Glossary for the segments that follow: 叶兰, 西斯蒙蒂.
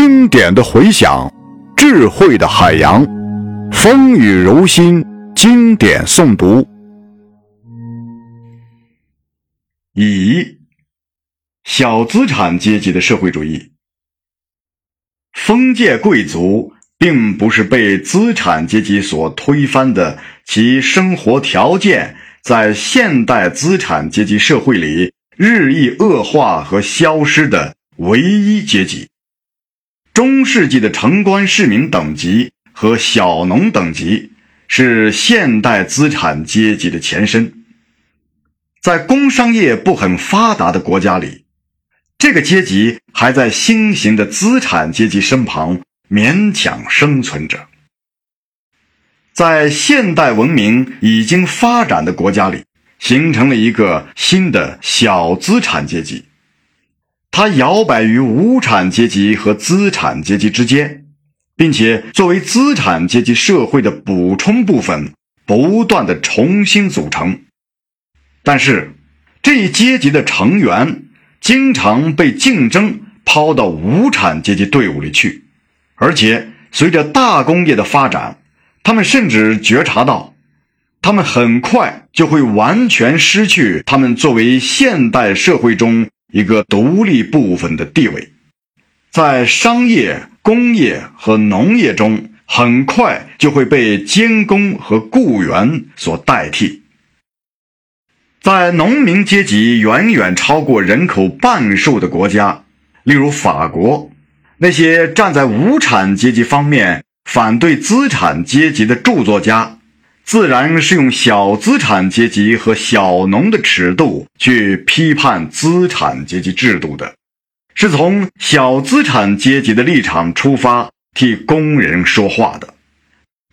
经典的回响，智慧的海洋，风雨柔心经典诵读。乙，小资产阶级的社会主义。封建贵族并不是被资产阶级所推翻的，其生活条件在现代资产阶级社会里日益恶化和消失的唯一阶级。中世纪的城关市民等级和小农等级是现代资产阶级的前身。在工商业不很发达的国家里，这个阶级还在新型的资产阶级身旁勉强生存着。在现代文明已经发展的国家里，形成了一个新的小资产阶级，它摇摆于无产阶级和资产阶级之间，并且作为资产阶级社会的补充部分不断的重新组成。但是这一阶级的成员经常被竞争抛到无产阶级队伍里去，而且随着大工业的发展，他们甚至觉察到他们很快就会完全失去他们作为现代社会中一个独立部分的地位。在商业、工业和农业中，很快就会被监工和雇员所代替。在农民阶级远远超过人口半数的国家，例如法国，那些站在无产阶级方面反对资产阶级的著作家，自然是用小资产阶级和小农的尺度去批判资产阶级制度的，是从小资产阶级的立场出发替工人说话的。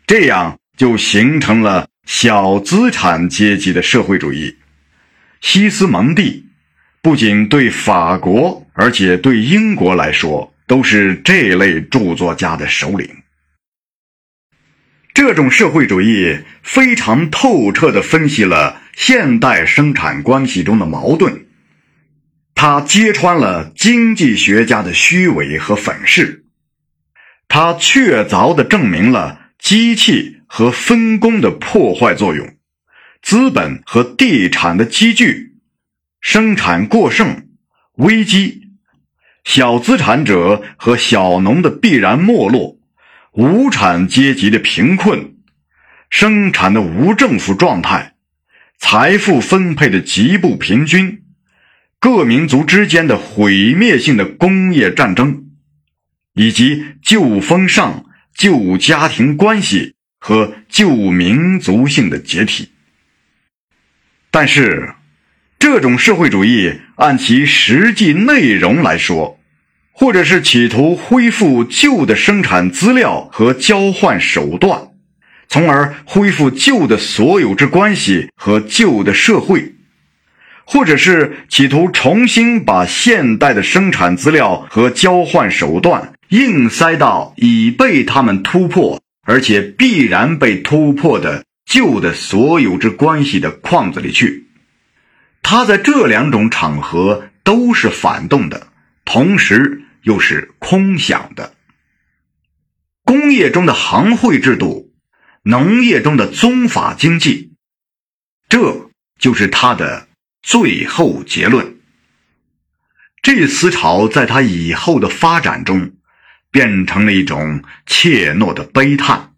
这样就形成了小资产阶级的社会主义。西斯蒙蒂不仅对法国，而且对英国来说都是这类著作家的首领。这种社会主义非常透彻地分析了现代生产关系中的矛盾，它揭穿了经济学家的虚伪和粉饰，它确凿地证明了机器和分工的破坏作用，资本和地产的积聚，生产过剩，危机，小资产者和小农的必然没落，无产阶级的贫困，生产的无政府状态，财富分配的极不平均，各民族之间的毁灭性的工业战争，以及旧风尚、旧家庭关系和旧民族性的解体。但是这种社会主义按其实际内容来说，或者是企图恢复旧的生产资料和交换手段，从而恢复旧的所有制关系和旧的社会，或者是企图重新把现代的生产资料和交换手段硬塞到已被他们突破而且必然被突破的旧的所有制关系的框子里去。他在这两种场合都是反动的，同时又是空想的。工业中的行会制度，农业中的宗法经济，这就是他的最后结论。这一思潮在他以后的发展中变成了一种怯懦的悲叹，